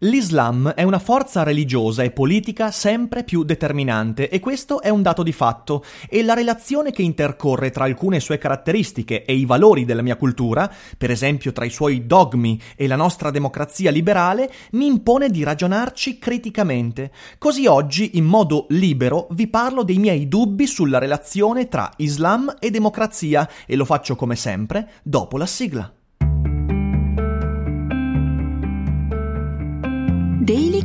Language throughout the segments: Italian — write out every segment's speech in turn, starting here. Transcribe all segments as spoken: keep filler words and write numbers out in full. L'Islam è una forza religiosa e politica sempre più determinante e questo è un dato di fatto e la relazione che intercorre tra alcune sue caratteristiche e i valori della mia cultura, per esempio tra i suoi dogmi e la nostra democrazia liberale, mi impone di ragionarci criticamente. Così oggi, in modo libero, vi parlo dei miei dubbi sulla relazione tra Islam e democrazia e lo faccio come sempre dopo la sigla. Daily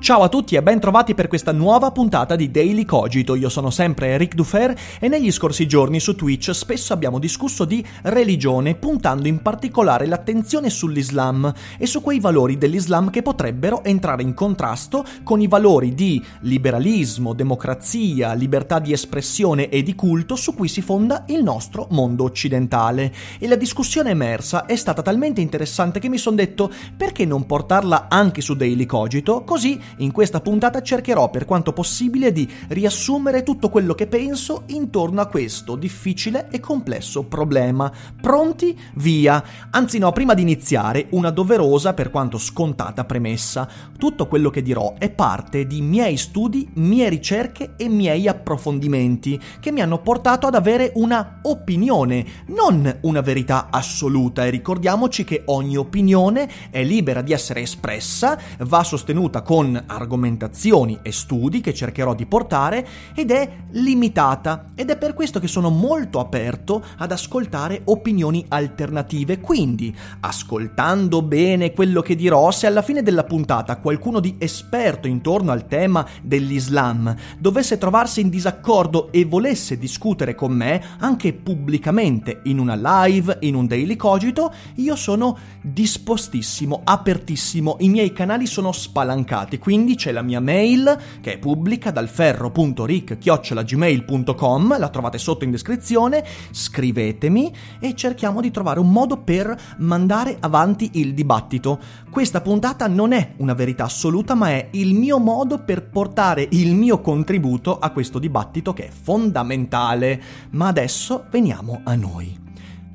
Ciao a tutti e ben trovati per questa nuova puntata di Daily Cogito. Io sono sempre Eric Dufour e negli scorsi giorni su Twitch spesso abbiamo discusso di religione, puntando in particolare l'attenzione sull'Islam e su quei valori dell'Islam che potrebbero entrare in contrasto con i valori di liberalismo, democrazia, libertà di espressione e di culto su cui si fonda il nostro mondo occidentale. E la discussione emersa è stata talmente interessante che mi sono detto: perché non portarla anche su Daily Cogito? Così in questa puntata cercherò per quanto possibile di riassumere tutto quello che penso intorno a questo difficile e complesso problema. Pronti? Via! Anzi no, prima di iniziare una doverosa per quanto scontata premessa. Tutto quello che dirò è parte di miei studi, mie ricerche e miei approfondimenti che mi hanno portato ad avere una opinione, non una verità assoluta, e ricordiamoci che ogni opinione è libera di essere espressa, va sostenuta con argomentazioni e studi che cercherò di portare ed è limitata ed è per questo che sono molto aperto ad ascoltare opinioni alternative. Quindi, ascoltando bene quello che dirò, se alla fine della puntata qualcuno di esperto intorno al tema dell'Islam dovesse trovarsi in disaccordo e volesse discutere con me anche pubblicamente in una live, in un Daily Cogito, io sono dispostissimo, apertissimo, i miei canali sono spalancati. Quindi c'è la mia mail che è pubblica, dalferro punto ric chiocciola gmail punto com, la trovate sotto in descrizione, scrivetemi e cerchiamo di trovare un modo per mandare avanti il dibattito. Questa puntata non è una verità assoluta, ma è il mio modo per portare il mio contributo a questo dibattito che è fondamentale. Ma adesso veniamo a noi.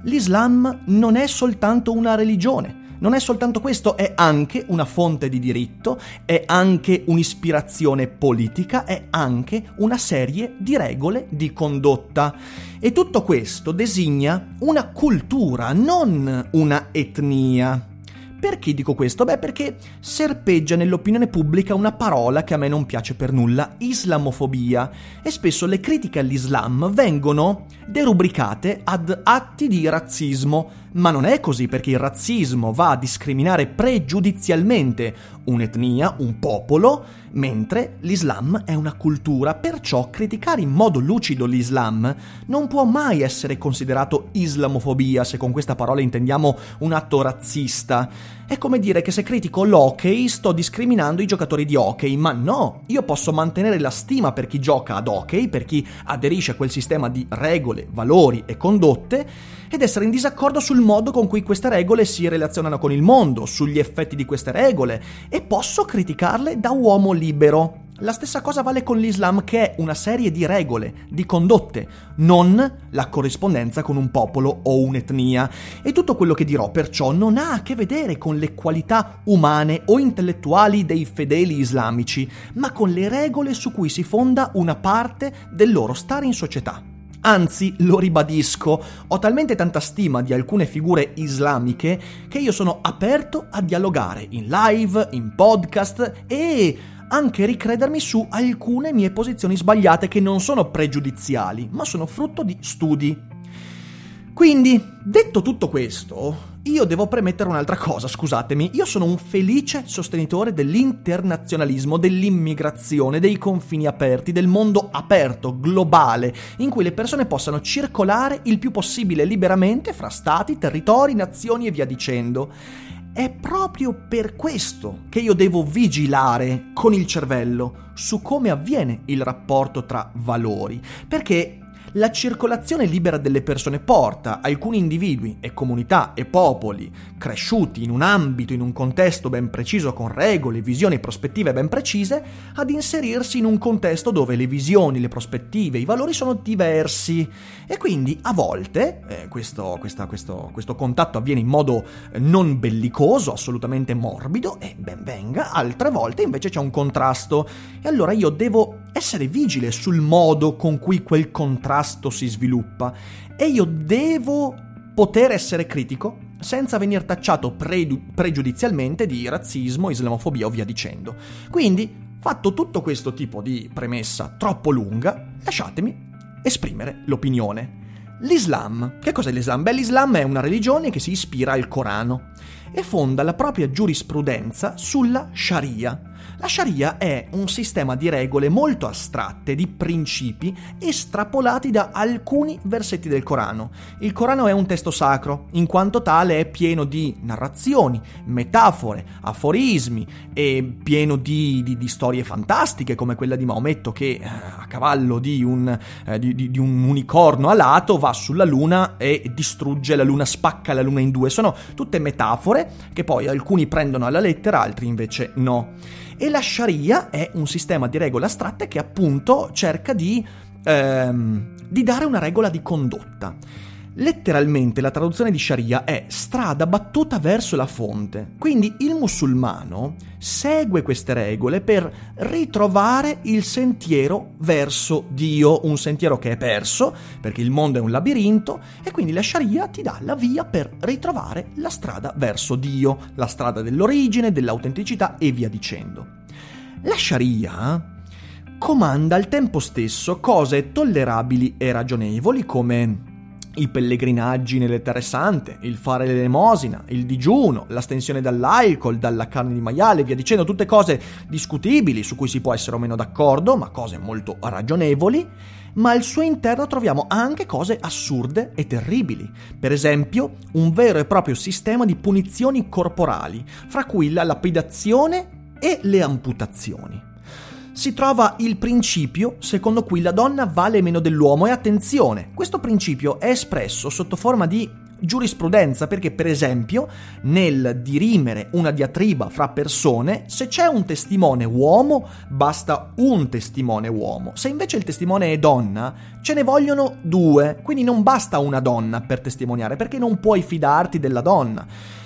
L'Islam non è soltanto una religione. Non è soltanto questo, è anche una fonte di diritto, è anche un'ispirazione politica, è anche una serie di regole di condotta. E tutto questo designa una cultura, non una etnia. Perché dico questo? Beh, perché serpeggia nell'opinione pubblica una parola che a me non piace per nulla, islamofobia, e spesso le critiche all'Islam vengono derubricate ad atti di razzismo, ma non è così, perché il razzismo va a discriminare pregiudizialmente un'etnia, un popolo, mentre l'Islam è una cultura, perciò criticare in modo lucido l'Islam non può mai essere considerato islamofobia, se con questa parola intendiamo un atto razzista. È come dire che se critico l'hockey sto discriminando i giocatori di hockey, ma no, io posso mantenere la stima per chi gioca ad hockey, per chi aderisce a quel sistema di regole, valori e condotte, ed essere in disaccordo sul modo con cui queste regole si relazionano con il mondo, sugli effetti di queste regole, e posso criticarle da uomo libero. La stessa cosa vale con l'Islam, che è una serie di regole, di condotte, non la corrispondenza con un popolo o un'etnia. E tutto quello che dirò perciò non ha a che vedere con le qualità umane o intellettuali dei fedeli islamici, ma con le regole su cui si fonda una parte del loro stare in società. Anzi, lo ribadisco, ho talmente tanta stima di alcune figure islamiche che io sono aperto a dialogare in live, in podcast e anche ricredermi su alcune mie posizioni sbagliate che non sono pregiudiziali, ma sono frutto di studi. Quindi, detto tutto questo, io devo premettere un'altra cosa, scusatemi. Io sono un felice sostenitore dell'internazionalismo, dell'immigrazione, dei confini aperti, del mondo aperto, globale, in cui le persone possano circolare il più possibile liberamente fra stati, territori, nazioni e via dicendo. È proprio per questo che io devo vigilare con il cervello su come avviene il rapporto tra valori, perché la circolazione libera delle persone porta alcuni individui e comunità e popoli cresciuti in un ambito, in un contesto ben preciso, con regole, visioni e prospettive ben precise, ad inserirsi in un contesto dove le visioni, le prospettive, i valori sono diversi. E quindi a volte eh, questo, questa, questo, questo contatto avviene in modo non bellicoso, assolutamente morbido, e ben venga, altre volte invece c'è un contrasto. E allora io devo essere vigile sul modo con cui quel contrasto si sviluppa, e io devo poter essere critico senza venir tacciato pre- pregiudizialmente di razzismo, islamofobia o via dicendo. Quindi, fatto tutto questo tipo di premessa troppo lunga, lasciatemi esprimere l'opinione. L'Islam. Che cos'è l'Islam? Beh, l'Islam è una religione che si ispira al Corano e fonda la propria giurisprudenza sulla Sharia. La Sharia è un sistema di regole molto astratte, di principi estrapolati da alcuni versetti del Corano. Il Corano è un testo sacro, in quanto tale è pieno di narrazioni, metafore, aforismi, e pieno di, di, di storie fantastiche come quella di Maometto che a cavallo di un, eh, di, di, di un unicorno alato va sulla luna e distrugge la luna, spacca la luna in due. Sono tutte metafore che poi alcuni prendono alla lettera, altri invece no. E la Sharia è un sistema di regole astratte che appunto cerca di, ehm, di dare una regola di condotta. Letteralmente la traduzione di Sharia è strada battuta verso la fonte. Quindi il musulmano segue queste regole per ritrovare il sentiero verso Dio, un sentiero che è perso, perché il mondo è un labirinto, e quindi la Sharia ti dà la via per ritrovare la strada verso Dio, la strada dell'origine, dell'autenticità e via dicendo. La Sharia comanda al tempo stesso cose tollerabili e ragionevoli come i pellegrinaggi nelle terre sante, il fare l'elemosina, il digiuno, l'astensione dall'alcol, dalla carne di maiale, via dicendo, tutte cose discutibili su cui si può essere o meno d'accordo, ma cose molto ragionevoli. Ma al suo interno troviamo anche cose assurde e terribili, per esempio un vero e proprio sistema di punizioni corporali, fra cui la lapidazione e le amputazioni. Si trova il principio secondo cui la donna vale meno dell'uomo, e attenzione, questo principio è espresso sotto forma di giurisprudenza, perché per esempio nel dirimere una diatriba fra persone, se c'è un testimone uomo basta un testimone uomo, se invece il testimone è donna ce ne vogliono due, quindi non basta una donna per testimoniare, perché non puoi fidarti della donna.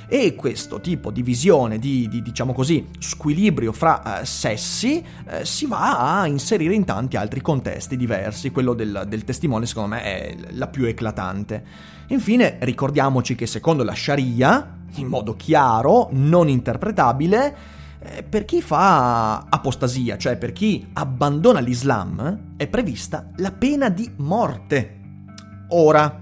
E questo tipo di visione, di, di diciamo così, squilibrio fra eh, sessi, eh, si va a inserire in tanti altri contesti diversi. Quello del, del testimone, secondo me, è la più eclatante. Infine, ricordiamoci che secondo la Sharia, in modo chiaro, non interpretabile, eh, per chi fa apostasia, cioè per chi abbandona l'Islam, è prevista la pena di morte. Ora,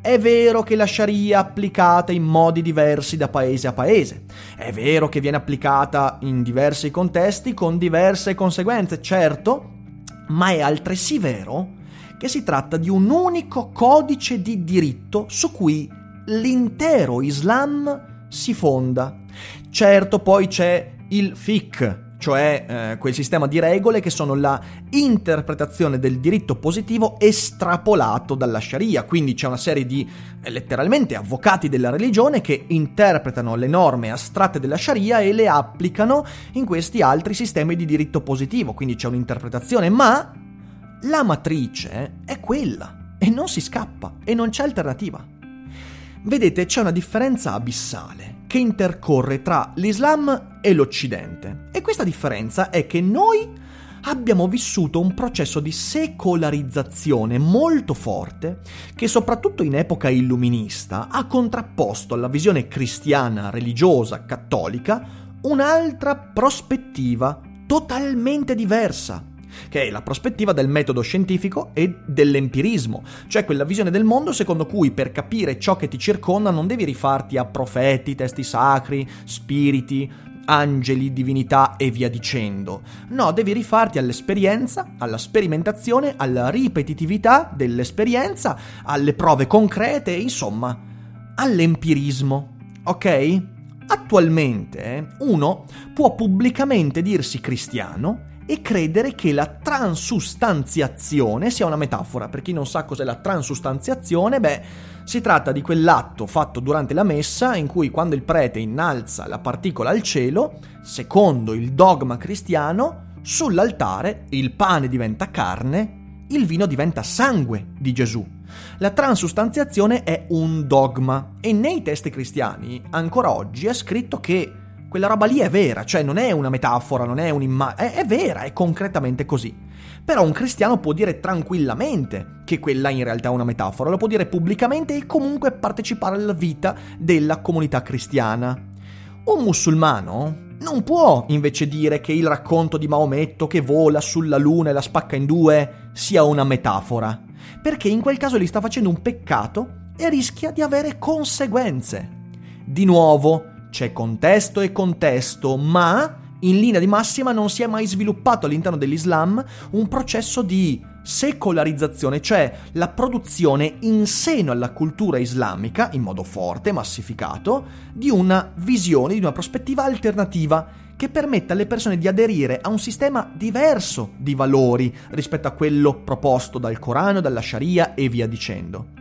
è vero che la Sharia è applicata in modi diversi da paese a paese, è vero che viene applicata in diversi contesti con diverse conseguenze, certo, ma è altresì vero che si tratta di un unico codice di diritto su cui l'intero Islam si fonda. Certo, poi c'è il Fiqh, cioè eh, quel sistema di regole che sono la interpretazione del diritto positivo estrapolato dalla Sharia, quindi c'è una serie di eh, letteralmente avvocati della religione che interpretano le norme astratte della Sharia e le applicano in questi altri sistemi di diritto positivo, quindi c'è un'interpretazione, ma la matrice è quella e non si scappa e non c'è alternativa. Vedete, c'è una differenza abissale che intercorre tra l'Islam e l'Occidente, e questa differenza è che noi abbiamo vissuto un processo di secolarizzazione molto forte che, soprattutto in epoca illuminista, ha contrapposto alla visione cristiana, religiosa, cattolica un'altra prospettiva totalmente diversa, che è la prospettiva del metodo scientifico e dell'empirismo, cioè quella visione del mondo secondo cui per capire ciò che ti circonda non devi rifarti a profeti, testi sacri, spiriti, angeli, divinità e via dicendo. No, devi rifarti all'esperienza, alla sperimentazione, alla ripetitività dell'esperienza, alle prove concrete, insomma, all'empirismo, ok? Attualmente uno può pubblicamente dirsi cristiano e credere che la transustanziazione sia una metafora. Per chi non sa cos'è la transustanziazione, beh, si tratta di quell'atto fatto durante la messa in cui, quando il prete innalza la particola al cielo, secondo il dogma cristiano, sull'altare il pane diventa carne, il vino diventa sangue di Gesù. La transustanziazione è un dogma e nei testi cristiani ancora oggi è scritto che quella roba lì è vera, cioè non è una metafora, non è un'immagine, è, è vera, è concretamente così. Però un cristiano può dire tranquillamente che quella in realtà è una metafora, lo può dire pubblicamente e comunque partecipare alla vita della comunità cristiana. Un musulmano non può invece dire che il racconto di Maometto che vola sulla luna e la spacca in due sia una metafora, perché in quel caso gli sta facendo un peccato e rischia di avere conseguenze. Di nuovo, c'è contesto e contesto, ma in linea di massima non si è mai sviluppato all'interno dell'Islam un processo di secolarizzazione, cioè la produzione in seno alla cultura islamica, in modo forte, massificato, di una visione, di una prospettiva alternativa che permetta alle persone di aderire a un sistema diverso di valori rispetto a quello proposto dal Corano, dalla Sharia e via dicendo.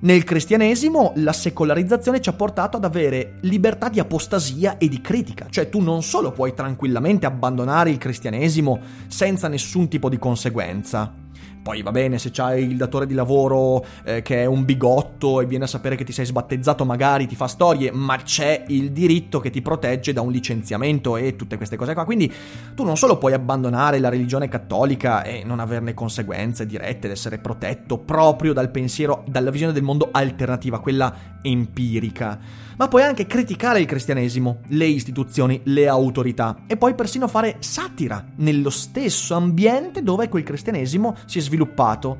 Nel cristianesimo la secolarizzazione ci ha portato ad avere libertà di apostasia e di critica, cioè tu non solo puoi tranquillamente abbandonare il cristianesimo senza nessun tipo di conseguenza. Poi va bene se c'hai il datore di lavoro eh, che è un bigotto e viene a sapere che ti sei sbattezzato, magari ti fa storie, ma c'è il diritto che ti protegge da un licenziamento e tutte queste cose qua. Quindi tu non solo puoi abbandonare la religione cattolica e non averne conseguenze dirette ed essere protetto proprio dal pensiero, dalla visione del mondo alternativa, quella empirica, ma puoi anche criticare il cristianesimo, le istituzioni, le autorità e poi persino fare satira nello stesso ambiente dove quel cristianesimo si è sviluppato,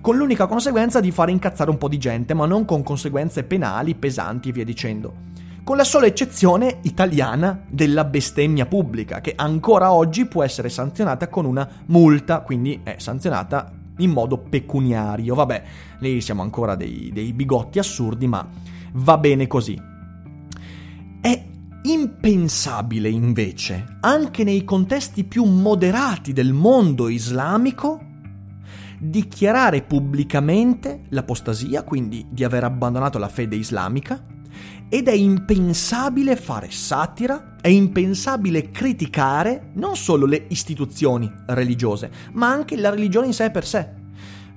con l'unica conseguenza di far incazzare un po' di gente, ma non con conseguenze penali pesanti e via dicendo, con la sola eccezione italiana della bestemmia pubblica, che ancora oggi può essere sanzionata con una multa, quindi è sanzionata in modo pecuniario. Vabbè, lì siamo ancora dei, dei bigotti assurdi, ma va bene così. È impensabile invece, anche nei contesti più moderati del mondo islamico, dichiarare pubblicamente l'apostasia, quindi di aver abbandonato la fede islamica, ed è impensabile fare satira, è impensabile criticare non solo le istituzioni religiose, ma anche la religione in sé per sé.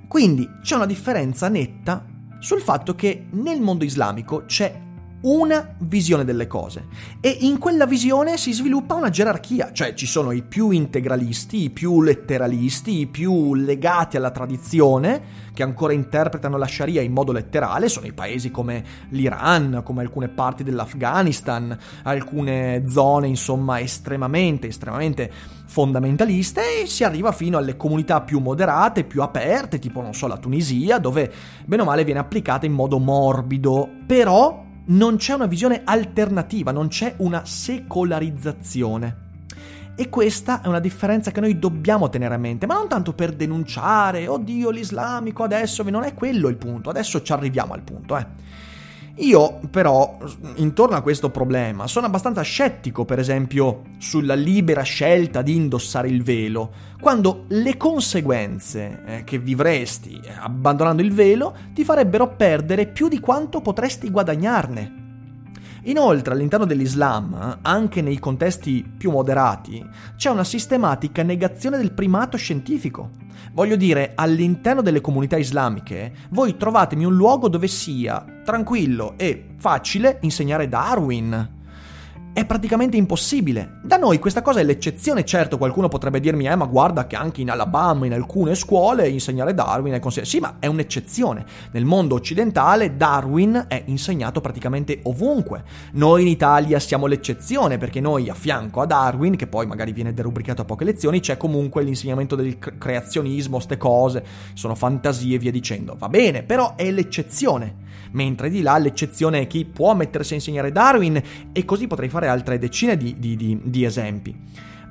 Quindi c'è una differenza netta sul fatto che nel mondo islamico c'è una visione delle cose e in quella visione si sviluppa una gerarchia, cioè ci sono i più integralisti, i più letteralisti, i più legati alla tradizione, che ancora interpretano la Sharia in modo letterale, sono i paesi come l'Iran, come alcune parti dell'Afghanistan, alcune zone insomma estremamente, estremamente fondamentaliste, e si arriva fino alle comunità più moderate, più aperte, tipo non so la Tunisia, dove bene o male viene applicata in modo morbido, però non c'è una visione alternativa, non c'è una secolarizzazione. E questa è una differenza che noi dobbiamo tenere a mente, ma non tanto per denunciare, oddio l'islamico adesso, non è quello il punto, adesso ci arriviamo al punto, eh. Io però, intorno a questo problema, sono abbastanza scettico, per esempio, sulla libera scelta di indossare il velo, quando le conseguenze che vivresti abbandonando il velo ti farebbero perdere più di quanto potresti guadagnarne. Inoltre, all'interno dell'Islam, anche nei contesti più moderati, c'è una sistematica negazione del primato scientifico. Voglio dire, all'interno delle comunità islamiche, voi trovatemi un luogo dove sia tranquillo e facile insegnare Darwin. è praticamente impossibile. Da noi questa cosa è l'eccezione. Certo, qualcuno potrebbe dirmi, eh ma guarda che anche in Alabama, in alcune scuole, insegnare Darwin è consigliato. Sì, ma è un'eccezione. Nel mondo occidentale Darwin è insegnato praticamente ovunque. Noi in Italia siamo l'eccezione, perché noi a fianco a Darwin, che poi magari viene derubricato a poche lezioni, c'è comunque l'insegnamento del creazionismo, ste cose, sono fantasie e via dicendo. Va bene, però è l'eccezione. Mentre di là l'eccezione è chi può mettersi a insegnare Darwin, e così potrei fare altre decine di, di, di, di esempi.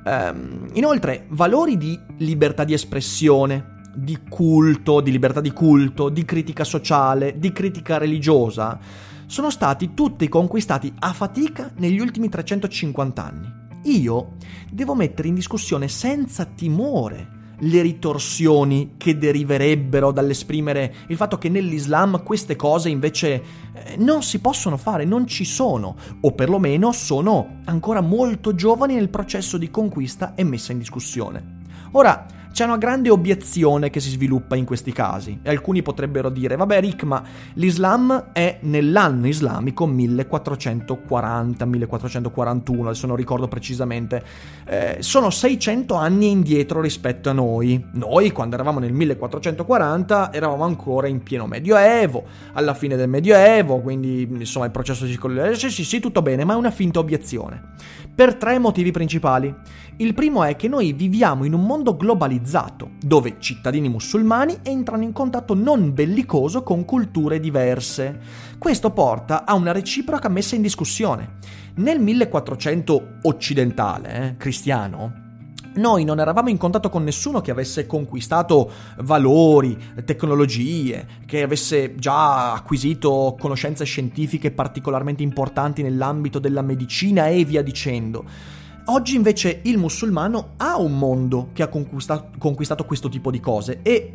Ehm, inoltre, valori di libertà di espressione, di culto, di libertà di culto, di critica sociale, di critica religiosa, sono stati tutti conquistati a fatica negli ultimi trecentocinquanta anni. Io devo mettere in discussione senza timore le ritorsioni che deriverebbero dall'esprimere il fatto che nell'Islam queste cose invece non si possono fare, non ci sono, o perlomeno sono ancora molto giovani nel processo di conquista e messa in discussione. Ora, c'è una grande obiezione che si sviluppa in questi casi, e alcuni potrebbero dire, vabbè Rick, ma l'Islam è nell'anno islamico millequattrocentoquaranta millequattrocentoquarantuno, adesso non ricordo precisamente, eh, sono seicento anni indietro rispetto a noi. Noi, quando eravamo nel millequattrocentoquaranta, eravamo ancora in pieno Medioevo, alla fine del Medioevo, quindi insomma il processo di colonizzazione, sì sì sì, tutto bene, ma è una finta obiezione. Per tre motivi principali. Il primo è che noi viviamo in un mondo globalizzato, dove cittadini musulmani entrano in contatto non bellicoso con culture diverse. Questo porta a una reciproca messa in discussione. Nel millequattrocento occidentale, eh, cristiano, noi non eravamo in contatto con nessuno che avesse conquistato valori, tecnologie, che avesse già acquisito conoscenze scientifiche particolarmente importanti nell'ambito della medicina e via dicendo. Oggi invece il musulmano ha un mondo che ha conquistato, conquistato questo tipo di cose, e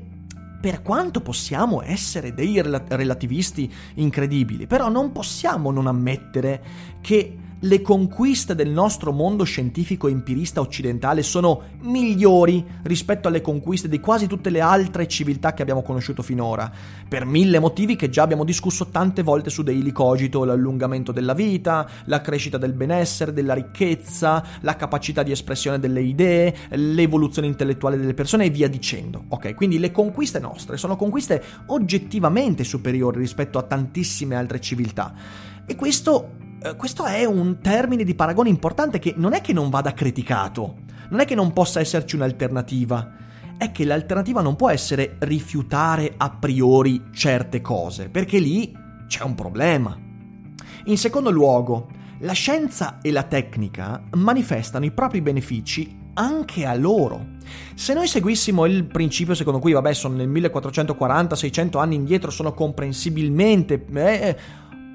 per quanto possiamo essere dei relativisti incredibili, però non possiamo non ammettere che le conquiste del nostro mondo scientifico empirista occidentale sono migliori rispetto alle conquiste di quasi tutte le altre civiltà che abbiamo conosciuto finora, per mille motivi che già abbiamo discusso tante volte su Daily Cogito: l'allungamento della vita, la crescita del benessere, della ricchezza, la capacità di espressione delle idee, l'evoluzione intellettuale delle persone e via dicendo. Ok, quindi le conquiste nostre sono conquiste oggettivamente superiori rispetto a tantissime altre civiltà, e questo Questo è un termine di paragone importante, che non è che non vada criticato, non è che non possa esserci un'alternativa, è che l'alternativa non può essere rifiutare a priori certe cose, perché lì c'è un problema. In secondo luogo, la scienza e la tecnica manifestano i propri benefici anche a loro. Se noi seguissimo il principio secondo cui, vabbè, sono nel millequattrocentoquaranta, seicento anni indietro, sono comprensibilmente... Eh,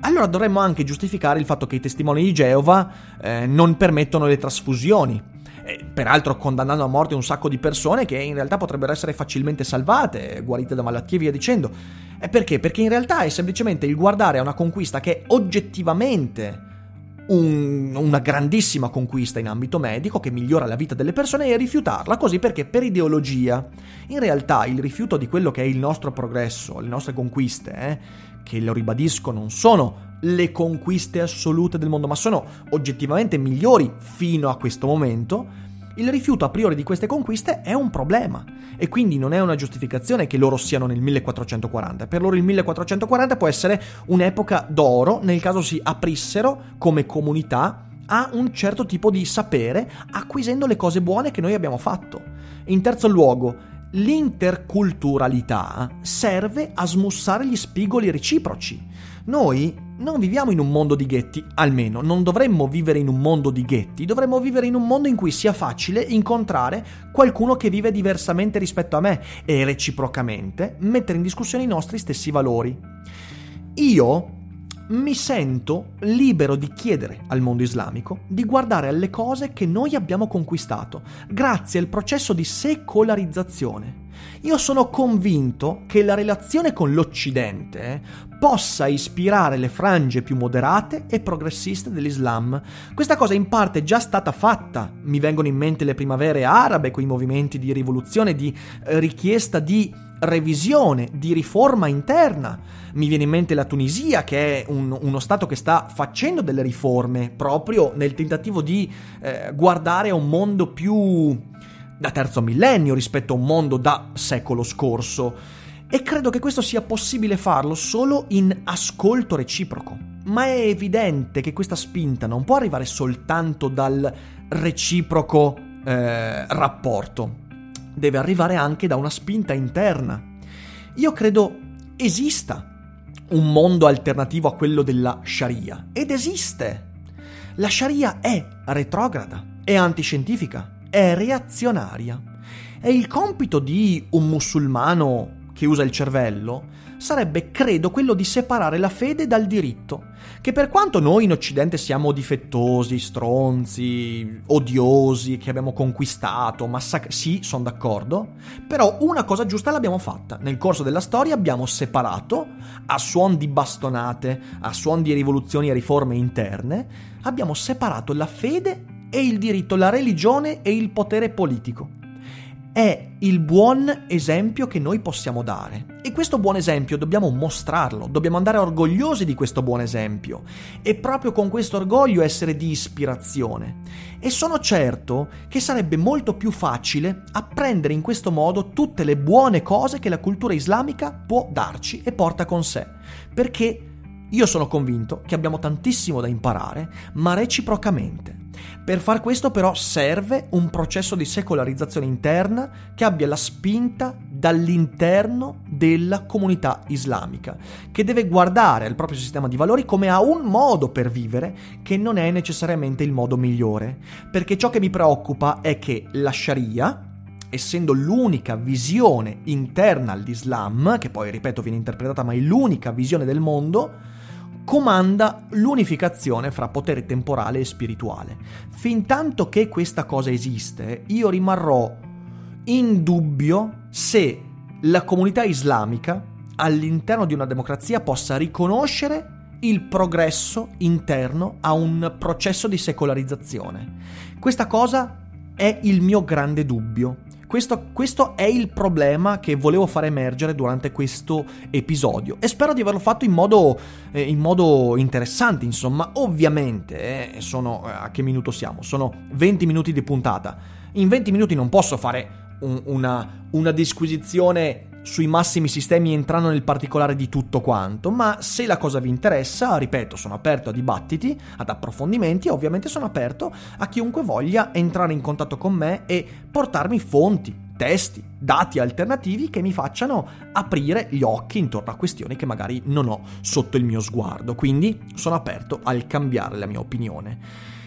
allora dovremmo anche giustificare il fatto che i testimoni di Geova eh, non permettono le trasfusioni, eh, peraltro condannando a morte un sacco di persone che in realtà potrebbero essere facilmente salvate, guarite da malattie e via dicendo. E perché? Perché in realtà è semplicemente il guardare a una conquista che è oggettivamente un, una grandissima conquista in ambito medico, che migliora la vita delle persone, e rifiutarla così perché per ideologia. In realtà il rifiuto di quello che è il nostro progresso, le nostre conquiste, eh, che, lo ribadisco, non sono le conquiste assolute del mondo, ma sono oggettivamente migliori fino a questo momento. Il rifiuto a priori di queste conquiste è un problema, e quindi non è una giustificazione che loro siano nel millequattrocentoquaranta. Per loro il millequattrocentoquaranta può essere un'epoca d'oro nel caso si aprissero come comunità a un certo tipo di sapere, acquisendo le cose buone che noi abbiamo fatto. In terzo luogo, l'interculturalità serve a smussare gli spigoli reciproci. Noi non viviamo in un mondo di ghetti, almeno non dovremmo vivere in un mondo di ghetti, dovremmo vivere in un mondo in cui sia facile incontrare qualcuno che vive diversamente rispetto a me e reciprocamente mettere in discussione i nostri stessi valori. Io mi sento libero di chiedere al mondo islamico di guardare alle cose che noi abbiamo conquistato grazie al processo di secolarizzazione. Io sono convinto che la relazione con l'Occidente possa ispirare le frange più moderate e progressiste dell'Islam. Questa cosa in parte è già stata fatta. Mi vengono in mente le primavere arabe, quei movimenti di rivoluzione, di richiesta di revisione, di riforma interna. Mi viene in mente la Tunisia, che è un, uno stato che sta facendo delle riforme proprio nel tentativo di eh, guardare a un mondo più da terzo millennio rispetto a un mondo da secolo scorso. E credo che questo sia possibile farlo solo in ascolto reciproco. Ma è evidente che questa spinta non può arrivare soltanto dal reciproco eh, rapporto. Deve arrivare anche da una spinta interna. Io credo esista un mondo alternativo a quello della Sharia. Ed esiste. La Sharia è retrograda, è antiscientifica, è reazionaria. E il compito di un musulmano che usa il cervello sarebbe, credo, quello di separare la fede dal diritto, che per quanto noi in Occidente siamo difettosi, stronzi, odiosi, che abbiamo conquistato, massac- sì, sono d'accordo, però una cosa giusta l'abbiamo fatta. Nel corso della storia abbiamo separato, a suon di bastonate, a suon di rivoluzioni e riforme interne, abbiamo separato la fede e il diritto, la religione e il potere politico. È il buon esempio che noi possiamo dare. E questo buon esempio dobbiamo mostrarlo, dobbiamo andare orgogliosi di questo buon esempio e proprio con questo orgoglio essere di ispirazione. E sono certo che sarebbe molto più facile apprendere in questo modo tutte le buone cose che la cultura islamica può darci e porta con sé, perché io sono convinto che abbiamo tantissimo da imparare, ma reciprocamente. Per far questo però serve un processo di secolarizzazione interna che abbia la spinta dall'interno della comunità islamica, che deve guardare al proprio sistema di valori come a un modo per vivere che non è necessariamente il modo migliore, perché ciò che mi preoccupa è che la Sharia, essendo l'unica visione interna all'Islam, che poi ripeto viene interpretata ma è l'unica visione del mondo, comanda l'unificazione fra potere temporale e spirituale. Fintanto che questa cosa esiste, io rimarrò in dubbio se la comunità islamica all'interno di una democrazia possa riconoscere il progresso interno a un processo di secolarizzazione. Questa cosa è il mio grande dubbio. Questo, questo è il problema che volevo far emergere durante questo episodio e spero di averlo fatto in modo, eh, in modo interessante, insomma. Ovviamente, eh, sono, a che minuto siamo? Sono venti minuti di puntata. In venti minuti non posso fare un, una, una disquisizione sui massimi sistemi entrando nel particolare di tutto quanto, ma se la cosa vi interessa, ripeto, sono aperto a dibattiti, ad approfondimenti e ovviamente sono aperto a chiunque voglia entrare in contatto con me e portarmi fonti, testi, dati alternativi che mi facciano aprire gli occhi intorno a questioni che magari non ho sotto il mio sguardo, quindi sono aperto al cambiare la mia opinione.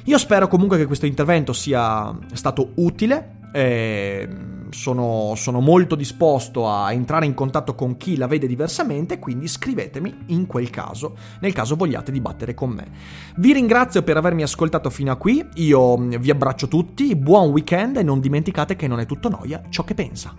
Io spero comunque che questo intervento sia stato utile. Eh, sono, sono molto disposto a entrare in contatto con chi la vede diversamente, quindi scrivetemi in quel caso, nel caso vogliate dibattere con me. Vi ringrazio per avermi ascoltato fino a qui, io vi abbraccio tutti, buon weekend e non dimenticate che non è tutto noia ciò che pensa.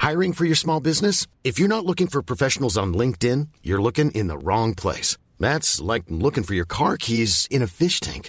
Hiring for your small business? If you're not looking for professionals on LinkedIn, you're looking in the wrong place. That's like looking for your car keys in a fish tank.